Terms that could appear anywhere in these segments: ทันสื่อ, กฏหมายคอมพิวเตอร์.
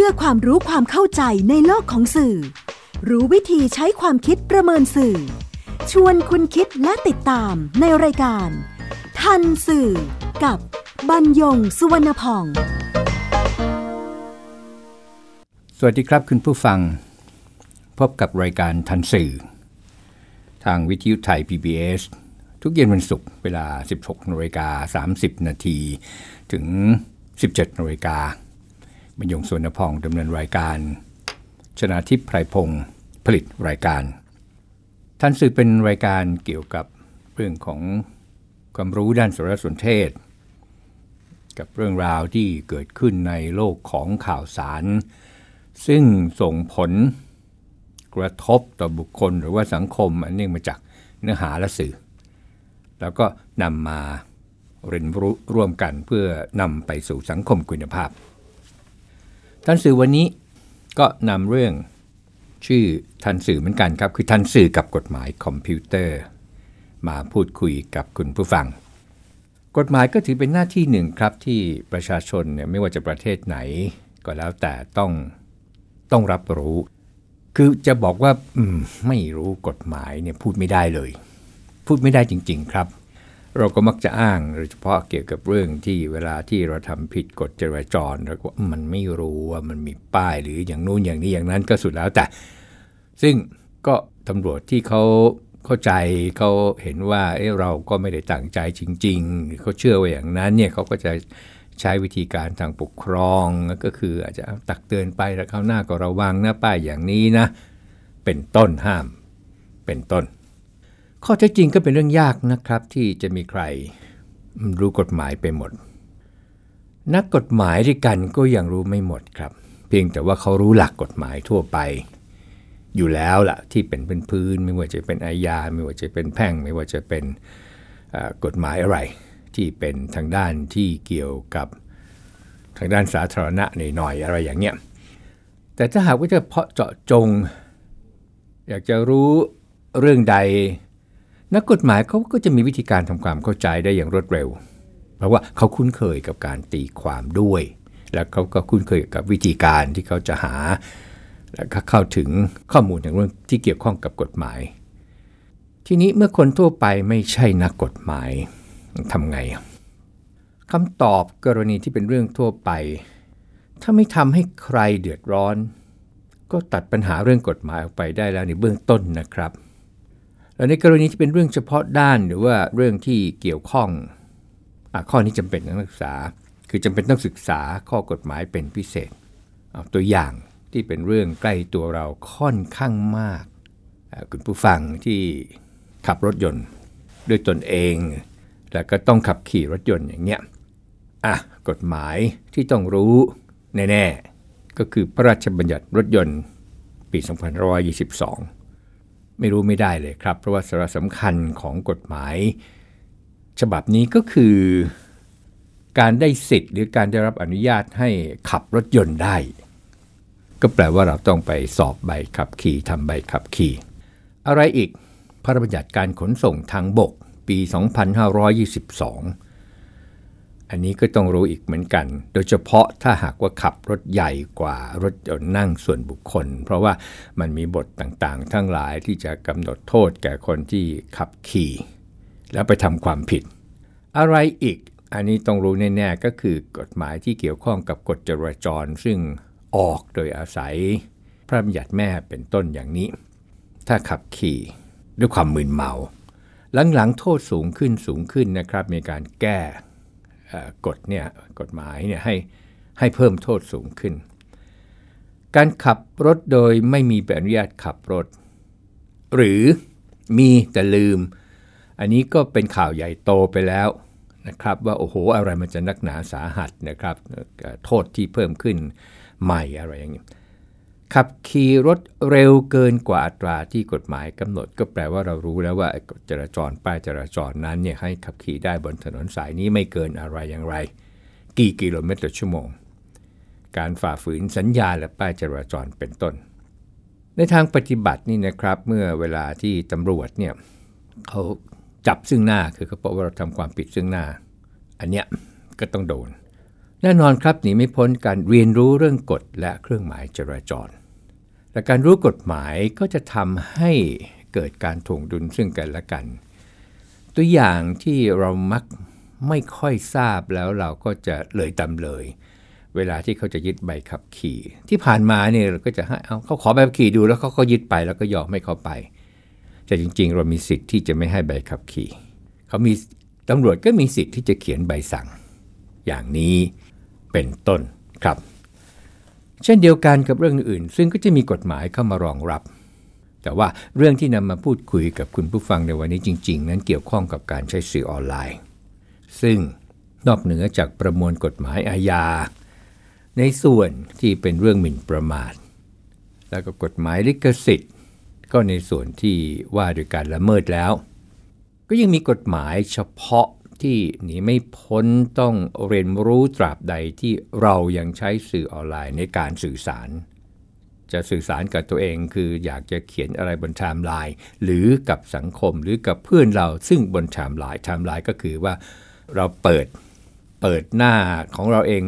พื่อความรู้ความเข้าใจในโลกของสื่อรู้วิธีใช้ความคิดประเมินสื่อชวนคุณคิดและติดตามในรายการทันสื่อกับบรรยงสุวรรณพองสวัสดีครับคุณผู้ฟังพบกับรายการทันสื่อทางวิทยุไทย PBS ทุกเย็นวันศุกร์เวลา 16:30 น.ถึง 17:00 น.บรรยงสุวรรณพองดำเนินรายการชนาธิป ไพรพงศ์ผลิตรายการทันสื่อเป็นรายการเกี่ยวกับเรื่องของความรู้ด้านสารสนเทศกับเรื่องราวที่เกิดขึ้นในโลกของข่าวสารซึ่งส่งผลกระทบต่อบุคคลหรือว่าสังคมอันเนื่องมาจากเนื้อหาและสื่อแล้วก็นำมาเรียนรู้ร่วมกันเพื่อนำไปสู่สังคมคุณภาพทันสื่อวันนี้ก็นำเรื่องชื่อทันสื่อเหมือนกันครับคือทันสื่อกับกฎหมายคอมพิวเตอร์มาพูดคุยกับคุณผู้ฟังกฎหมายก็ถือเป็นหน้าที่หนึ่งครับที่ประชาชนเนี่ยไม่ว่าจะประเทศไหนก็แล้วแต่ต้องรับรู้คือจะบอกว่าไม่รู้กฎหมายเนี่ยพูดไม่ได้เลยพูดไม่ได้จริงๆครับเราก็มักจะอ้างโดยเฉพาะเกี่ยวกับเรื่องที่เวลาที่เราทำผิดกฎจราจรแล้วก็มันไม่รู้ว่ามันมีป้ายหรืออย่างนู้นอย่างนี้อย่างนั้นก็สุดแล้วแต่ซึ่งก็ตำรวจที่เขาเข้าใจเขาเห็นว่าเราก็ไม่ได้ตั้งใจจริงๆหรือเขาเชื่อว่าอย่างนั้นเนี่ยเขาก็จะใช้วิธีการทางปกครองก็คืออาจจะตักเตือนไปแล้วคราวหน้าก็ระวังนะป้ายอย่างนี้นะเป็นต้นห้ามเป็นต้นข้อเท็จจริงก็เป็นเรื่องยากนะครับที่จะมีใครรู้กฎหมายไปหมดนักกฎหมายด้วยกันก็ยังรู้ไม่หมดครับเพียงแต่ว่าเขารู้หลักกฎหมายทั่วไปอยู่แล้วล่ะที่เป็นพื้นไม่ว่าจะเป็นอาญาไม่ว่าจะเป็นแพ่งไม่ว่าจะเป็นกฎหมายอะไรที่เป็นทางด้านที่เกี่ยวกับทางด้านสาธารณะหน่อยๆอะไรอย่างเงี้ยแต่ถ้าหากว่าจะเพาะเจาะจงอยากจะรู้เรื่องใดนักกฎหมายเขาก็จะมีวิธีการทำความเข้าใจได้อย่างรวดเร็วเพราะว่าเขาคุ้นเคยกับการตีความด้วยและเขาก็คุ้นเคยกับวิธีการที่เขาจะหาและเข้าถึงข้อมูลอย่างเรื่องที่เกี่ยวข้องกับกฎหมายทีนี้เมื่อคนทั่วไปไม่ใช่นักกฎหมายทำไงคำตอบกรณีที่เป็นเรื่องทั่วไปถ้าไม่ทำให้ใครเดือดร้อนก็ตัดปัญหาเรื่องกฎหมายออกไปได้แล้วในเบื้องต้นนะครับและในกรณีที่เป็นเรื่องเฉพาะด้านหรือว่าเรื่องที่เกี่ยวข้องข้อนี้จำเป็นนักศึกษาคือจำเป็นต้องศึกษาข้อกฎหมายเป็นพิเศษเอาตัวอย่างที่เป็นเรื่องใกล้ตัวเราค่อนข้างมากคุณผู้ฟังที่ขับรถยนต์ด้วยตนเองแล้วก็ต้องขับขี่รถยนต์อย่างเงี้ยกฎหมายที่ต้องรู้แน่ๆก็คือพระราชบัญญัติรถยนต์ปี2522ไม่รู้ไม่ได้เลยครับเพราะว่าสาระสำคัญของกฎหมายฉบับนี้ก็คือการได้สิทธิ์หรือการได้รับอนุญาตให้ขับรถยนต์ได้ก็แปลว่าเราต้องไปสอบใบขับขี่ทำใบขับขี่อะไรอีกพระราชบัญญัติการขนส่งทางบกปี2522อันนี้ก็ต้องรู้อีกเหมือนกันโดยเฉพาะถ้าหากว่าขับรถใหญ่กว่ารถยนต์นั่งส่วนบุคคลเพราะว่ามันมีบทต่างๆทั้งหลายที่จะกำหนดโทษแก่คนที่ขับขี่แล้วไปทำความผิดอะไรอีกอันนี้ต้องรู้แน่ๆก็คือกฎหมายที่เกี่ยวข้องกับกฎจราจรซึ่งออกโดยอาศัยพระบัญญัติแม่เป็นต้นอย่างนี้ถ้าขับขี่ด้วยความมึนเมาหลังๆโทษสูงขึ้นนะครับมีการแก้กฎหมายเนี่ยให้เพิ่มโทษสูงขึ้นการขับรถโดยไม่มีใบอนุญาตขับรถหรือมีแต่ลืมอันนี้ก็เป็นข่าวใหญ่โตไปแล้วนะครับว่าโอ้โหอะไรมันจะนักหนาสาหัสนะครับโทษที่เพิ่มขึ้นใหม่อะไรอย่างนี้ขับขี่รถเร็วเกินกว่าอัตราที่กฎหมายกำหนดก็แปลว่าเรารู้แล้วว่ากฎจราจรป้ายจราจรนั้นเนี่ยให้ขับขี่ได้บนถนนสายนี้ไม่เกินอะไรอย่างไรกี่กิโลเมตรต่อชั่วโมงการฝ่าฝืนสัญญาและป้ายจราจรเป็นต้นในทางปฏิบัตินี่นะครับเมื่อเวลาที่ตำรวจเนี่ยเขาจับซึ่งหน้าคือเขาบอกว่าเราทำความผิดซึ่งหน้าอันเนี้ยก็ต้องโดนแ แน่นอนครับหนีไม่พ้นการเรียนรู้เรื่องกฎและเครื่องหมายจราจรและการรู้กฎหมายก็จะทำให้เกิดการถ่วงดุลซึ่งกันและกันตัวอย่างที่เรามักไม่ค่อยทราบแล้วเราก็จะเลยตำเลยเวลาที่เขาจะยึดใบขับขี่ที่ผ่านมาเนี่ยเราก็จะให้เอาเขาขอใบขับขี่ดูแล้วเขาก็ยึดไปแล้วก็ยอมให้เขาไปแต่จริงๆเรามีสิทธิ์ที่จะไม่ให้ใบขับขี่เขามีตำรวจก็มีสิทธิ์ที่จะเขียนใบสั่งอย่างนี้เป็นต้นครับเช่นเดียวกันกับเรื่องอื่นซึ่งก็จะมีกฎหมายเข้ามารองรับแต่ว่าเรื่องที่นำมาพูดคุยกับคุณผู้ฟังในวันนี้จริงๆนั้นเกี่ยวข้องกับการใช้สื่อออนไลน์ซึ่งนอกเหนือจากประมวลกฎหมายอาญาในส่วนที่เป็นเรื่องหมิ่นประมาทแล้วก็กฎหมายลิขสิทธิ์ก็ในส่วนที่ว่าด้วยการละเมิดแล้วก็ยังมีกฎหมายเฉพาะที่หนีไม่พ้นต้องเรียนรู้ตราบใดที่เรายังใช้สื่อออนไลน์ในการสื่อสารจะสื่อสารกับตัวเองคืออยากจะเขียนอะไรบนไทม์ไลน์หรือกับสังคมหรือกับเพื่อนเราซึ่งบนไทม์ไลน์ก็คือว่าเราเปิดหน้าของเราเอง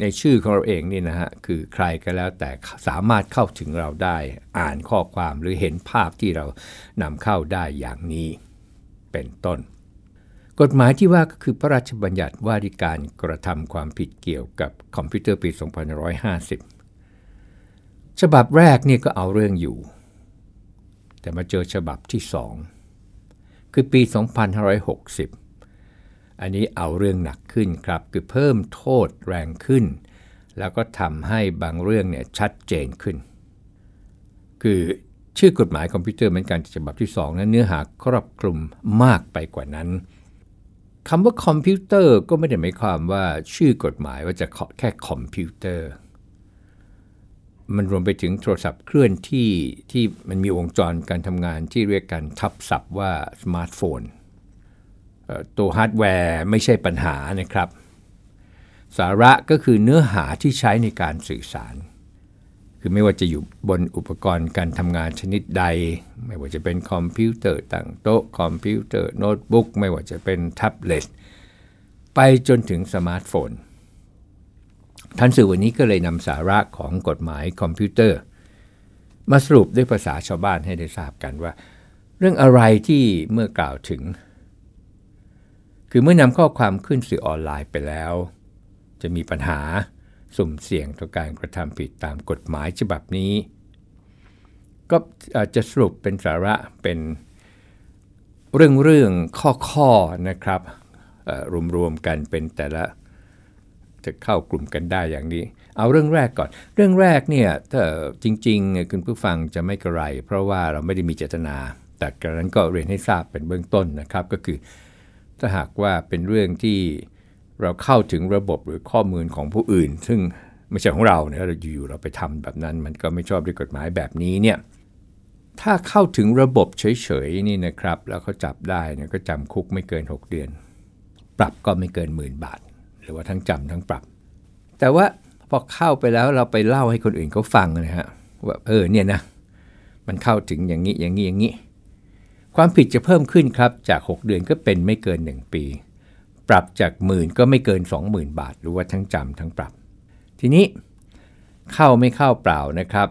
ในชื่อของเราเองนี่นะฮะคือใครก็แล้วแต่สามารถเข้าถึงเราได้อ่านข้อความหรือเห็นภาพที่เรานำเข้าได้อย่างนี้เป็นต้นกฎหมายที่ว่าก็คือพระราชบัญญัติว่าด้วยการกระทำความผิดเกี่ยวกับคอมพิวเตอร์ปี 2550 ฉบับแรกเนี่ยก็เอาเรื่องอยู่แต่มาเจอฉบับที่2คือปี 2560 อันนี้เอาเรื่องหนักขึ้นครับคือเพิ่มโทษแรงขึ้นแล้วก็ทำให้บางเรื่องเนี่ยชัดเจนขึ้นคือชื่อกฎหมายคอมพิวเตอร์เหมือนกันฉบับที่2นั้นเนื้อหาครอบคลุมมากไปกว่านั้นคำว่าคอมพิวเตอร์ก็ไม่ได้หมายความว่าชื่อกฎหมายว่าจะแค่คอมพิวเตอร์มันรวมไปถึงโทรศัพท์เคลื่อนที่ที่มันมีวงจรการทำงานที่เรียกกันทับศัพท์ว่าสมาร์ทโฟนตัวฮาร์ดแวร์ไม่ใช่ปัญหานะครับสาระก็คือเนื้อหาที่ใช้ในการสื่อสารคือไม่ว่าจะอยู่บนอุปกรณ์การทำงานชนิดใดไม่ว่าจะเป็นคอมพิวเตอร์ตั้งโต๊ะคอมพิวเตอร์โน้ตบุ๊กไม่ว่าจะเป็นแท็บเล็ตไปจนถึงสมาร์ทโฟนท่านสื่อวันนี้ก็เลยนำสาระของกฎหมายคอมพิวเตอร์มาสรุปด้วยภาษาชาวบ้านให้ได้ทราบกันว่าเรื่องอะไรที่เมื่อกล่าวถึงคือเมื่อนำข้อความขึ้นสื่อออนไลน์ไปแล้วจะมีปัญหาสุ่มเสี่ยงต่อการกระทำผิดตามกฎหมายฉบับนี้ก็จะสรุปเป็นสาระเป็นเรื่องข้อนะครับรวมๆกันเป็นแต่ละจะเข้ากลุ่มกันได้อย่างนี้เอาเรื่องแรกก่อนเรื่องแรกเนี่ยถ้าจริงๆคุณผู้ฟังจะไม่กระไรเพราะว่าเราไม่ได้มีเจตนาแต่กระนั้นก็เรียนให้ทราบเป็นเบื้องต้นนะครับก็คือถ้าหากว่าเป็นเรื่องที่เราเข้าถึงระบบหรือข้อมูลของผู้อื่นซึ่งไม่ใช่ของเราเนี่ยเราอยู่ๆเราไปทำแบบนั้นมันก็ไม่ชอบด้วยกฎหมายแบบนี้เนี่ยถ้าเข้าถึงระบบเฉยๆนี่นะครับแล้วเขาจับได้เนี่ยก็จำคุกไม่เกิน6เดือนปรับก็ไม่เกิน10,000 บาทหรือว่าทั้งจำทั้งปรับแต่ว่าพอเข้าไปแล้วเราไปเล่าให้คนอื่นเขาฟังนะฮะว่าเนี่ยนะมันเข้าถึงอย่างนี้ความผิดจะเพิ่มขึ้นครับจาก6เดือนก็เป็นไม่เกิน1 ปีปรับจาก10,000ก็ไม่เกิน 20,000 บาทหรือว่าทั้งจำทั้งปรับทีนี้เข้าไม่เข้าเปล่านะครับ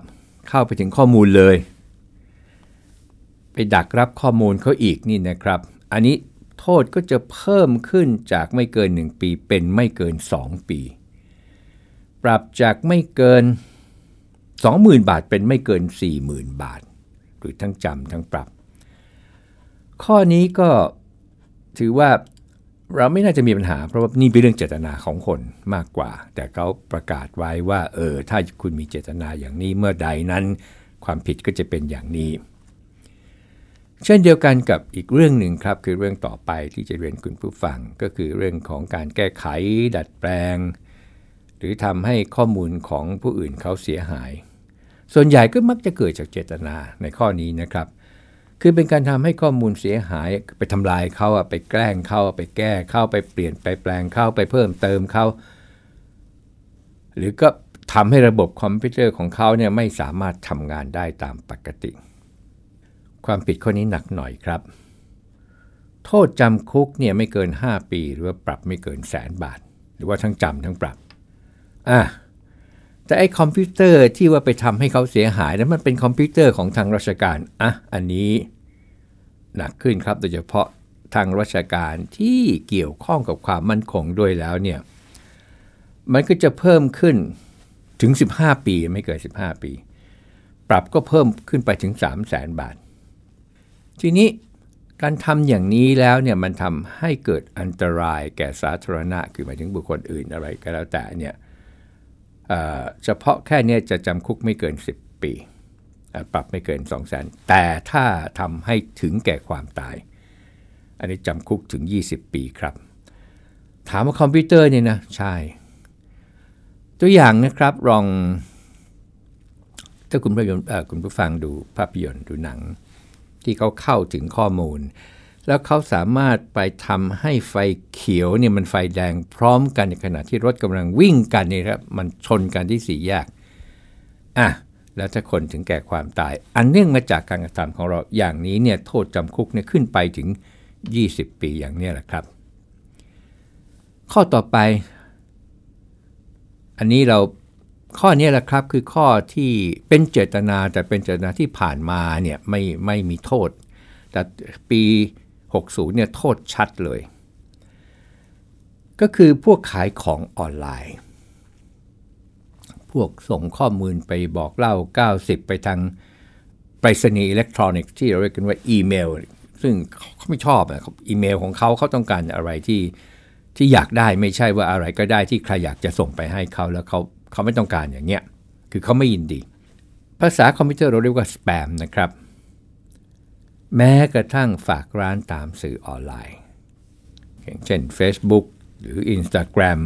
เข้าไปถึงข้อมูลเลยไปดักรับข้อมูลเขาอีกนี่นะครับอันนี้โทษก็จะเพิ่มขึ้นจากไม่เกิน1 ปีเป็นไม่เกิน2 ปีปรับจากไม่เกิน 20,000 บาทเป็นไม่เกิน 40,000 บาทหรือทั้งจำทั้งปรับข้อนี้ก็ถือว่าเราไม่น่าจะมีปัญหาเพราะว่านี่เป็นเรื่องเจตนาของคนมากกว่าแต่เขาประกาศไว้ว่าถ้าคุณมีเจตนาอย่างนี้เมื่อใดนั้นความผิดก็จะเป็นอย่างนี้เช่นเดียวกันกับอีกเรื่องหนึ่งครับคือเรื่องต่อไปที่จะเรียนคุณผู้ฟังก็คือเรื่องของการแก้ไขดัดแปลงหรือทำให้ข้อมูลของผู้อื่นเขาเสียหายส่วนใหญ่ก็มักจะเกิดจากเจตนาในข้อนี้นะครับคือเป็นการทำให้ข้อมูลเสียหายไปทำลายเขาไปแกล้งเขาไปแก้เขาไปเปลี่ยนไปแปลงเขาไปเพิ่มเติมเขาหรือก็ทำให้ระบบคอมพิวเตอร์ของเขาเนี่ยไม่สามารถทำงานได้ตามปกติความผิดข้อนี้หนักหน่อยครับโทษจำคุกเนี่ยไม่เกิน5 ปีหรือว่าปรับไม่เกิน 100,000 บาทหรือว่าทั้งจำทั้งปรับ แต่ไอ้คอมพิวเตอร์ที่ว่าไปทำให้เขาเสียหายนั้นมันเป็นคอมพิวเตอร์ของทางราชการอันนี้หนักขึ้นครับโดยเฉพาะทางราชการที่เกี่ยวข้องกับความมั่นคงด้วยแล้วเนี่ยมันก็จะเพิ่มขึ้นถึง15ปีไม่เกิน15ปีปรับก็เพิ่มขึ้นไปถึง 300,000 บาททีนี้การทำอย่างนี้แล้วเนี่ยมันทำให้เกิดอันตรายแก่สาธารณะคือหมายถึงบุคคลอื่นอะไรก็แล้วแต่เนี่ยเฉพาะแค่นี้จะจำคุกไม่เกิน10ปีปรับไม่เกิน 200,000 แต่ถ้าทำให้ถึงแก่ความตายอันนี้จำคุกถึง20ปีครับถามว่าคอมพิวเตอร์เนี่ยนะใช่ตัวอย่างนะครับลองถ้าคุณผู้ฟังดูภาพยนตร์ดูหนังที่เขาเข้าถึงข้อมูลแล้วเขาสามารถไปทำให้ไฟเขียวเนี่ยมันไฟแดงพร้อมกันในขณะที่รถกำลังวิ่งกันนี่ครับมันชนกันที่สี่แยกแล้วถ้าคนถึงแก่ความตายอันเนื่องมาจากการกระทำของเราอย่างนี้เนี่ยโทษจำคุกเนี่ยขึ้นไปถึง20ปีอย่างนี้แหละครับข้อต่อไปอันนี้เราข้อนี้แหละครับคือข้อที่เป็นเจตนาแต่เป็นเจตนาที่ผ่านมาเนี่ยไม่มีโทษแต่ปี60เนี่ยโทษชัดเลยก็คือพวกขายของออนไลน์พวกส่งข้อมูลไปบอกเล่า90ไปทางไปรษณีย์อิเล็กทรอนิกส์ที่เราเรียกกันว่าอีเมลซึ่งเขาไม่ชอบอีเมลของเขาต้องการอะไรที่อยากได้ไม่ใช่ว่าอะไรก็ได้ที่ใครอยากจะส่งไปให้เขาแล้วเขาไม่ต้องการอย่างเงี้ยคือเขาไม่ยินดีภาษาคอมพิวเตอร์เราเรียกว่าสแปมนะครับแม้กระทั่งฝากร้านตามสื่อออนไลน์อย่างเช่น Facebook หรือ Instagram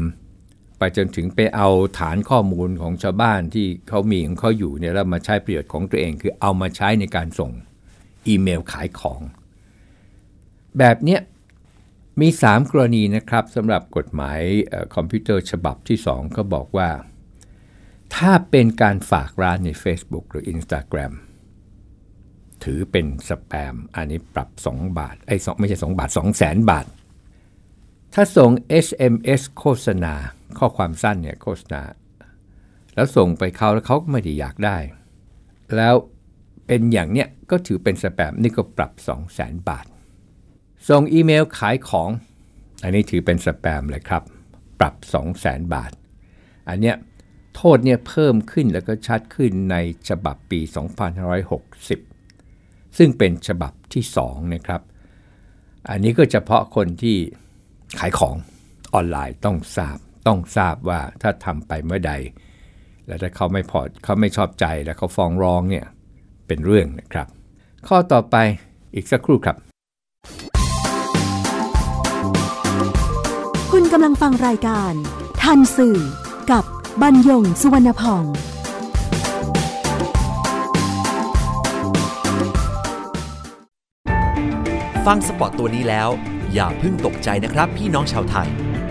ไปจนถึงไปเอาฐานข้อมูลของชาวบ้านที่เขามีของเขาอยู่เนี่ยแล้วมาใช้ประโยชน์ของตัวเองคือเอามาใช้ในการส่งอีเมลขายของแบบเนี้ยมี3กรณีนะครับสำหรับกฎหมายคอมพิวเตอร์ฉบับที่2ก็บอกว่าถ้าเป็นการฝากร้านใน Facebook หรือ Instagram ถือเป็นสแปมอันนี้ปรับ2บาทไม่ใช่2บาท 200,000 บาทถ้าส่ง SMS โฆษณาข้อความสั้นเนี่ยโฆษณาแล้วส่งไปเขาแล้วเขาก็ไม่ได้อยากได้แล้วเป็นอย่างเนี้ยก็ถือเป็นสแปมนี่ก็ปรับ 200,000 บาทส่งอีเมลขายของอันนี้ถือเป็นสแปมเลยครับปรับ 200,000 บาทอันเนี้ยโทษเนี่ยเพิ่มขึ้นแล้วก็ชัดขึ้นในฉบับปี 2560 ซึ่งเป็นฉบับที่2นะครับอันนี้ก็เฉพาะคนที่ขายของออนไลน์ต้องทราบว่าถ้าทำไปเมื่อใดแล้วถ้าเขาไม่ชอบใจแล้วเขาฟ้องร้องเนี่ยเป็นเรื่องนะครับข้อต่อไปอีกสักครู่ครับคุณกำลังฟังรายการทันสื่อกับบรรยงสุวรรณพองฟังสปอตตัวนี้แล้วอย่าเพิ่งตกใจนะครับพี่น้องชาวไทย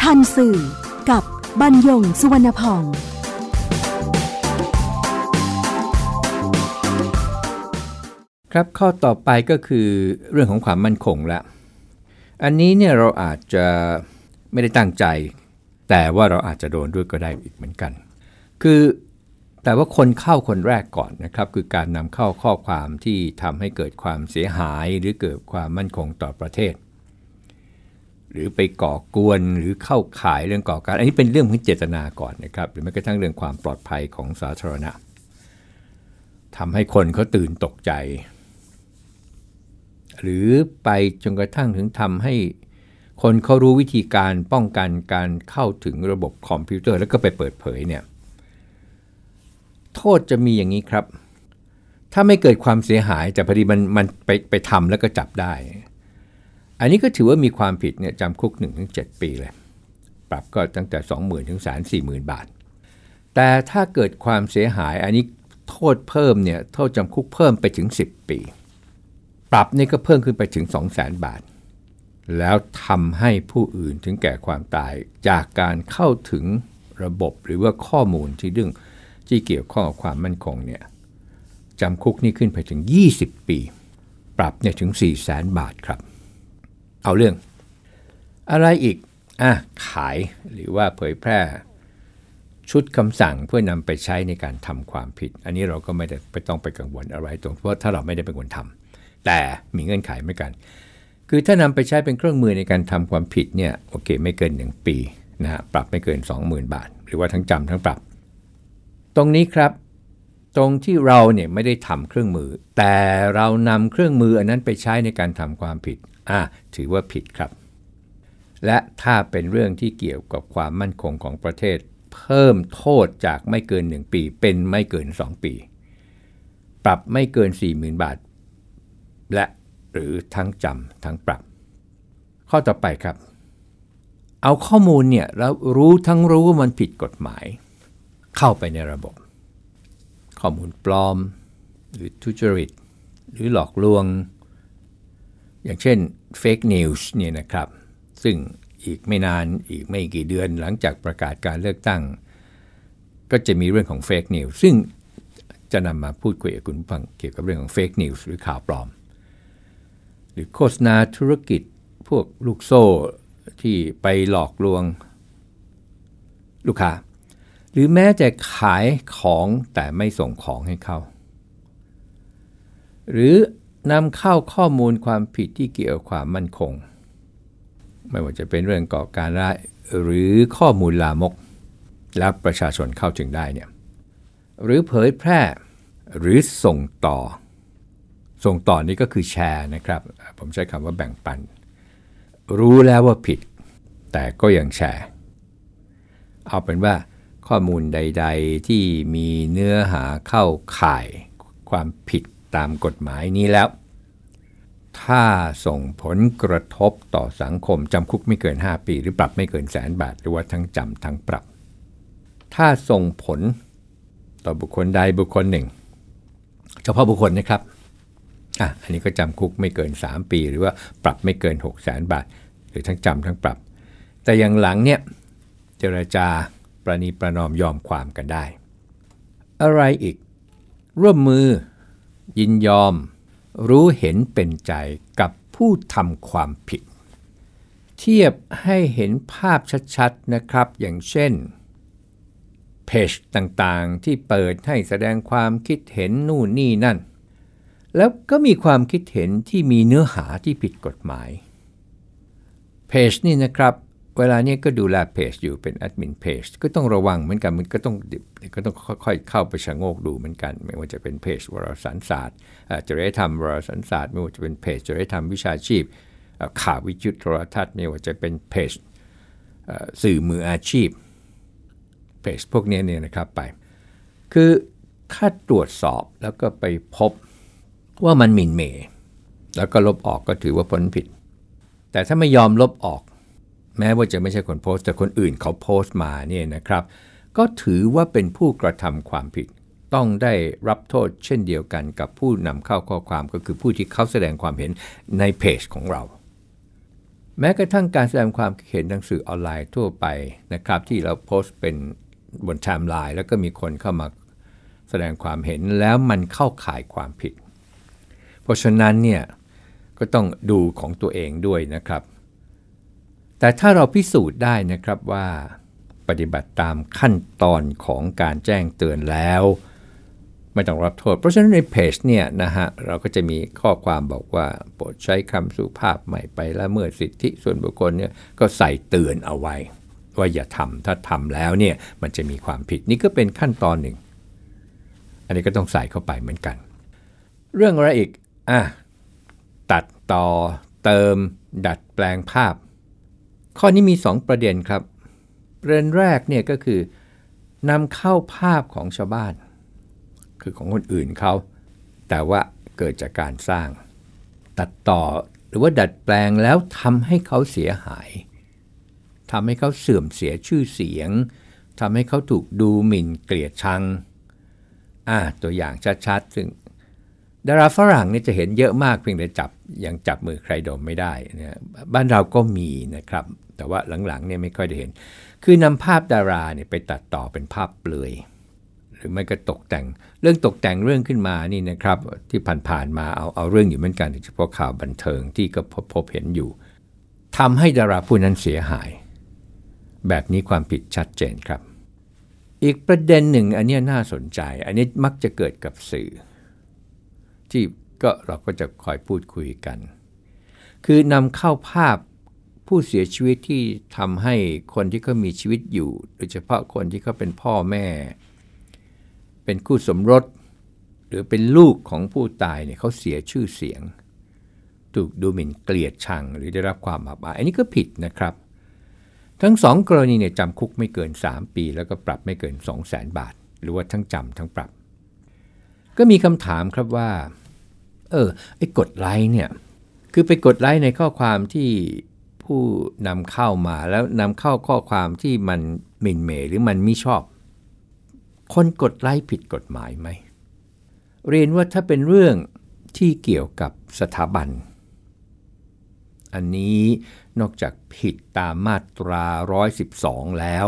ทันสื่อกับบรรยงสุวรรณพองครับข้อต่อไปก็คือเรื่องของความมั่นคงละอันนี้เนี่ยเราอาจจะไม่ได้ตั้งใจแต่ว่าเราอาจจะโดนด้วยก็ได้อีกเหมือนกันคือแต่ว่าคนเข้าคนแรกก่อนนะครับคือการนำเข้าข้อความที่ทำให้เกิดความเสียหายหรือเกิดความมั่นคงต่อประเทศหรือไปก่อกวนหรือเข้าข่ายเรื่องก่อการอันนี้เป็นเรื่องของเจตนาก่อนนะครับหรือแม้กระทั่งเรื่องความปลอดภัยของสาธารณะทำให้คนเขาตื่นตกใจหรือไปจนกระทั่งถึงทำให้คนเขารู้วิธีการป้องกันการเข้าถึงระบบคอมพิวเตอร์แล้วก็ไปเปิดเผยเนี่ยโทษจะมีอย่างนี้ครับถ้าไม่เกิดความเสียหายแต่พอดีมันไปทำแล้วก็จับได้อันนี้ก็ถือว่ามีความผิดเนี่ยจำคุก 1-7 ปีเลยปรับก็ตั้งแต่ 20,000 ถึง 140,000 บาท แต่ถ้าเกิดความเสียหายอันนี้โทษเพิ่มเนี่ยโทษจำคุกเพิ่มไปถึง10ปีปรับนี่ก็เพิ่มขึ้นไปถึง 200,000 บาทแล้วทำให้ผู้อื่นถึงแก่ความตายจากการเข้าถึงระบบหรือว่าข้อมูลที่เกี่ยวข้องกับความมั่นคงเนี่ยจำคุกนี่ขึ้นไปถึง20ปีปรับเนี่ยถึง 400,000 บาทครับเอาเรื่องอะไรอีกขายหรือว่าเผยแพร่ชุดคำสั่งเพื่อนำไปใช้ในการทำความผิดอันนี้เราก็ไม่ได้ต้องไปกังวลอะไรตรงเพราะถ้าเราไม่ได้เป็นคนทำแต่มีเงื่อนไขเหมือนกันคือถ้านำไปใช้เป็นเครื่องมือในการทำความผิดเนี่ยโอเคไม่เกิน1ปีนะฮะปรับไม่เกิน 20,000 บาทหรือว่าทั้งจำทั้งปรับตรงนี้ครับตรงที่เราเนี่ยไม่ได้ทำเครื่องมือแต่เรานำเครื่องมืออันนั้นไปใช้ในการทำความผิดถือว่าผิดครับและถ้าเป็นเรื่องที่เกี่ยวกับความมั่นคงของประเทศเพิ่มโทษจากไม่เกิน1ปีเป็นไม่เกิน2ปีปรับไม่เกิน 40,000 บาทและหรือทั้งจำทั้งปรับข้อต่อไปครับเอาข้อมูลเนี่ยแล้วรู้ทั้งรู้ว่ามันผิดกฎหมายเข้าไปในระบบข้อมูลปลอมหรือทุจริตหรือหลอกลวงอย่างเช่น Fake News เนี่ยนะครับซึ่งอีกไม่นานอีกไม่กี่เดือนหลังจากประกาศการเลือกตั้งก็จะมีเรื่องของ Fake News ซึ่งจะนำมาพูดคุยกับคุณผู้ฟังเกี่ยวกับเรื่องของ Fake News หรือข่าวปลอมหรือโฆษณาธุรกิจพวกลูกโซ่ที่ไปหลอกลวงลูกค้าหรือแม้แต่ขายของแต่ไม่ส่งของให้เขาหรือนำเข้าข้อมูลความผิดที่เกี่ยวกับความมั่นคงไม่ว่าจะเป็นเรื่องก่อการร้ายหรือข้อมูลลามกและประชาชนเข้าถึงได้เนี่ยหรือเผยแพร่หรือส่งต่อนี่ก็คือแชร์นะครับผมใช้คำว่าแบ่งปันรู้แล้วว่าผิดแต่ก็ยังแชร์เอาเป็นว่าข้อมูลใดๆที่มีเนื้อหาเข้าข่ายความผิดตามกฎหมายนี้แล้วถ้าส่งผลกระทบต่อสังคมจำคุกไม่เกิน5ปีหรือปรับไม่เกิน100,000 บาทหรือว่าทั้งจำทั้งปรับถ้าส่งผลต่อบุคคลใดบุคคลหนึ่งเฉพาะบุคคลนะครับอันนี้ก็จำคุกไม่เกิน3ปีหรือว่าปรับไม่เกิน 600,000 บาทหรือทั้งจำทั้งปรับแต่อย่างหลังเนี่ยเจรจาประนีประนอมยอมความกันได้อะไรอีกร่วมมือยินยอมรู้เห็นเป็นใจกับผู้ทำความผิดเทียบให้เห็นภาพชัดๆนะครับอย่างเช่นเพจต่างๆที่เปิดให้แสดงความคิดเห็นนู่นนี่นั่นแล้วก็มีความคิดเห็นที่มีเนื้อหาที่ผิดกฎหมายเพจนี่นะครับเวลานี้ก็ดูแลเพจอยู่เป็นแอดมินเพจก็ต้องระวังเหมือนกันมันก็ต้องค่อยๆเข้าไปชะโงกดูเหมือนกันไม่ว่าจะเป็นเพจวารสารศาสตร์จริยธรรมวารสารศาสตร์ไม่ว่าจะเป็นเพจจริยธรรมวิชาชีพข่าววิทยุโทรทัศน์ไม่ว่าจะเป็นเพจสื่อมืออาชีพเพจพวกนี้เนี่ยนะครับไปคือถ้าตรวจสอบแล้วก็ไปพบว่ามันหมิ่นเหม่แล้วก็ลบออกก็ถือว่าพ้นผิดแต่ถ้าไม่ยอมลบออกแม้ว่าจะไม่ใช่คนโพสต์แต่คนอื่นเขาโพสต์มาเนี่ยนะครับก็ถือว่าเป็นผู้กระทำความผิดต้องได้รับโทษเช่นเดียวกันกับผู้นำเข้าข้อความก็คือผู้ที่เขาแสดงความเห็นในเพจของเราแม้กระทั่งการแสดงความเห็นทางสื่อออนไลน์ทั่วไปนะครับที่เราโพสต์เป็นบนไทม์ไลน์แล้วก็มีคนเข้ามาแสดงความเห็นแล้วมันเข้าข่ายความผิดเพราะฉะนั้นเนี่ยก็ต้องดูของตัวเองด้วยนะครับแต่ถ้าเราพิสูจน์ได้นะครับว่าปฏิบัติตามขั้นตอนของการแจ้งเตือนแล้วไม่ต้องรับโทษเพราะฉะนั้นในเพจเนี่ยนะฮะเราก็จะมีข้อความบอกว่าโปรดใช้คำสุภาพไม่ไปละเมิดสิทธิส่วนบุคคลเนี่ยก็ใส่เตือนเอาไว้ว่าอย่าทำถ้าทำแล้วเนี่ยมันจะมีความผิดนี่ก็เป็นขั้นตอนหนึ่งอันนี้ก็ต้องใส่เข้าไปเหมือนกันเรื่องอะไรอีกตัดต่อเติมดัดแปลงภาพข้อนี้มี2ประเด็นครับประเด็นแรกเนี่ยก็คือนำเข้าภาพของชาวบ้านคือของคนอื่นเขาแต่ว่าเกิดจากการสร้างตัดต่อหรือว่าดัดแปลงแล้วทำให้เขาเสียหายทำให้เขาเสื่อมเสียชื่อเสียง ทำให้เขาถูกดูหมิ่นเกลียดชังตัวอย่างชัดๆซึ่งดาราฝรั่งนี่จะเห็นเยอะมากเพียงแต่ยังจับมือใครดมไม่ได้นะบ้านเราก็มีนะครับแต่ว่าหลังๆเนี่ยไม่ค่อยได้เห็นคือนำภาพดาราเนี่ยไปตัดต่อเป็นภาพเปลือยหรือไม่ก็ตกแต่งเรื่องขึ้นมานี่นะครับที่ผ่านๆมาเอาเรื่องอยู่เหมือนกันโดยเฉพาะข่าวบันเทิงที่ก็พบเห็นอยู่ทำให้ดาราผู้นั้นเสียหายแบบนี้ความผิดชัดเจนครับอีกประเด็นหนึ่งอันนี้น่าสนใจอันนี้มักจะเกิดกับสื่อที่ก็เราก็จะคอยพูดคุยกันคือนำเข้าภาพผู้เสียชีวิตที่ทำให้คนที่เขามีชีวิตอยู่โดยเฉพาะคนที่เขาเป็นพ่อแม่เป็นคู่สมรสหรือเป็นลูกของผู้ตายเนี่ยเขาเสียชื่อเสียงถูกดูหมิ่นเกลียดชังหรือได้รับความอับอายอันนี้ก็ผิดนะครับทั้งสองกรณีเนี่ยจำคุกไม่เกิน3ปีแล้วก็ปรับไม่เกิน 200,000 บาทหรือว่าทั้งจำทั้งปรับก็มีคำถามครับว่าไอ้กดไลค์เนี่ยคือไปกดไลค์ในข้อความที่ผู้นำเข้ามาแล้วนำเข้าข้อความที่มันหมิ่นเหม่หรือมันไม่ชอบคนกดไลค์ผิดกฎหมายไหมเรียนว่าถ้าเป็นเรื่องที่เกี่ยวกับสถาบันอันนี้นอกจากผิดตามมาตรา112แล้ว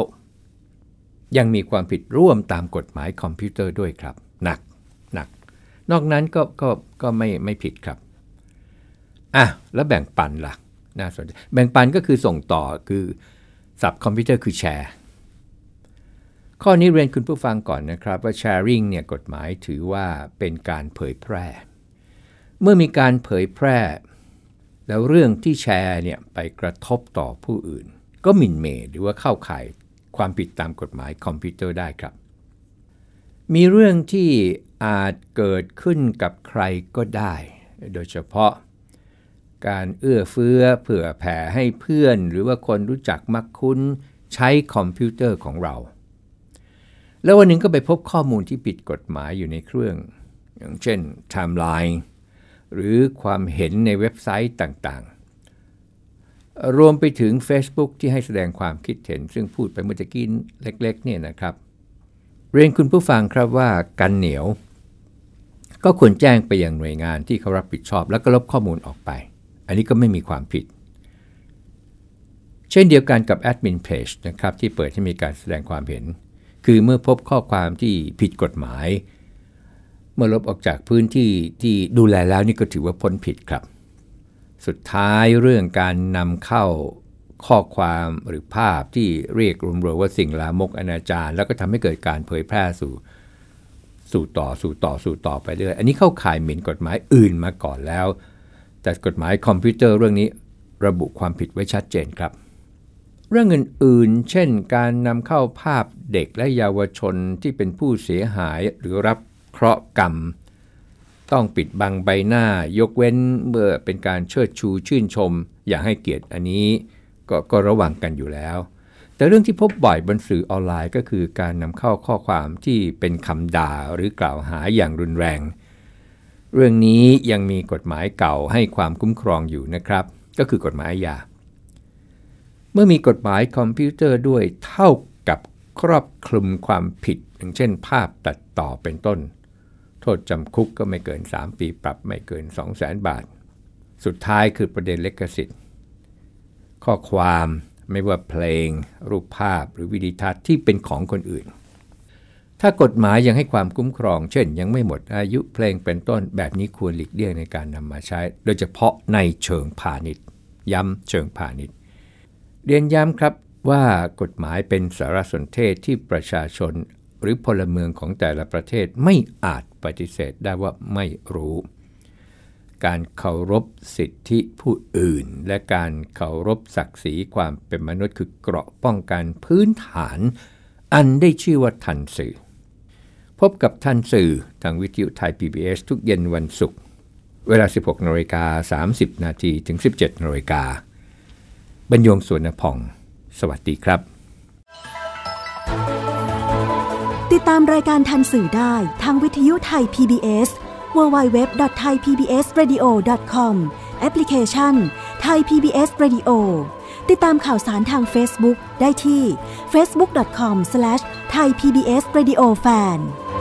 ยังมีความผิดร่วมตามกฎหมายคอมพิวเตอร์ด้วยครับหนักนอกนั้นก็ไม่ผิดครับแล้วแบ่งปันล่ะน่าสนใจแบ่งปันก็คือส่งต่อคือศัพท์คอมพิวเตอร์คือแชร์ข้อนี้เรียนคุณผู้ฟังก่อนนะครับว่าแชร์ริ่งเนี่ยกฎหมายถือว่าเป็นการเผยแพร่เมื่อมีการเผยแพร่แล้วเรื่องที่แชร์เนี่ยไปกระทบต่อผู้อื่นก็หมิ่นเหม่หรือว่าเข้าข่ายความผิดตามกฎหมายคอมพิวเตอร์ได้ครับมีเรื่องที่อาจเกิดขึ้นกับใครก็ได้โดยเฉพาะการเอื้อเฟื้อเผื่อแผ่ให้เพื่อนหรือว่าคนรู้จักมักคุ้นใช้คอมพิวเตอร์ของเราแล้ววันหนึ่งก็ไปพบข้อมูลที่ผิดกฎหมายอยู่ในเครื่องอย่างเช่นไทม์ไลน์หรือความเห็นในเว็บไซต์ต่างๆรวมไปถึง Facebook ที่ให้แสดงความคิดเห็นซึ่งพูดไปเมื่อกี้เล็กๆเนี่ยนะครับเรียนคุณผู้ฟังครับว่ากันเหนียวก็ควรแจ้งไปยังหน่วยงานที่เขารับผิดชอบแล้วก็ลบข้อมูลออกไปอันนี้ก็ไม่มีความผิดเช่นเดียวกันกับแอดมินเพจนะครับที่เปิดให้มีการแสดงความเห็นคือเมื่อพบข้อความที่ผิดกฎหมายเมื่อลบออกจากพื้นที่ที่ดูแลแล้วนี่ก็ถือว่าพ้นผิดครับสุดท้ายเรื่องการนำเข้าข้อความหรือภาพที่เรียกรวมๆว่าสิ่งลามกอนาจารแล้วก็ทำให้เกิดการเผยแพร่สู่ต่อไปเรื่อยอันนี้เข้าข่ายหมิ่นกฎหมายอื่นมาก่อนแล้วแต่กฎหมายคอมพิวเตอร์เรื่องนี้ระบุความผิดไว้ชัดเจนครับเรื่องอื่นๆเช่นการนำเข้าภาพเด็กและเยาวชนที่เป็นผู้เสียหายหรือรับเคราะห์กรรมต้องปิดบังใบหน้ายกเว้นเมื่อเป็นการเชิดชูชื่นชมอย่าให้เกียรติอันนี้ก็ระวังกันอยู่แล้วแต่เรื่องที่พบบ่อยบนสื่อออนไลน์ก็คือการนำเข้าข้อความที่เป็นคำด่าหรือกล่าวหาอย่างรุนแรงเรื่องนี้ยังมีกฎหมายเก่าให้ความคุ้มครองอยู่นะครับก็คือกฎหมายอาญาเมื่อมีกฎหมายคอมพิวเตอร์ด้วยเท่ากับครอบคลุมความผิดอย่างเช่นภาพตัดต่อเป็นต้นโทษจำคุกก็ไม่เกิน3ปีปรับไม่เกิน 200,000 บาทสุดท้ายคือประเด็นลิขสิทธิ์ข้อความไม่ว่าเพลงรูปภาพหรือวิดีทัศน์ที่เป็นของคนอื่นถ้ากฎหมายยังให้ความคุ้มครองเช่นยังไม่หมดอายุเพลงเป็นต้นแบบนี้ควรหลีกเลี่ยงในการนำมาใช้โดยเฉพาะในเชิงพาณิชย์ย้ำเชิงพาณิชย์เรียนย้ำครับว่ากฎหมายเป็นสารสนเทศที่ประชาชนหรือพลเมืองของแต่ละประเทศไม่อาจปฏิเสธได้ว่าไม่รู้การเคารพสิทธิผู้อื่นและการเคารพศักดิ์ศรีความเป็นมนุษย์คือเกราะป้องกันพื้นฐานอันได้ชื่อว่าทันสื่อพบกับทันสื่อทางวิทยุไทย PBS ทุกเย็นวันศุกร์เวลา 16:30 น.ถึง 17:00 น.บรรยงสวนพองสวัสดีครับติดตามรายการทันสื่อได้ทางวิทยุไทย PBS www.thaipbsradio.com แอปพลิเคชัน Thai PBS Radio ติดตามข่าวสารทาง Facebook ได้ที่ facebook.com/thaipbsradiofan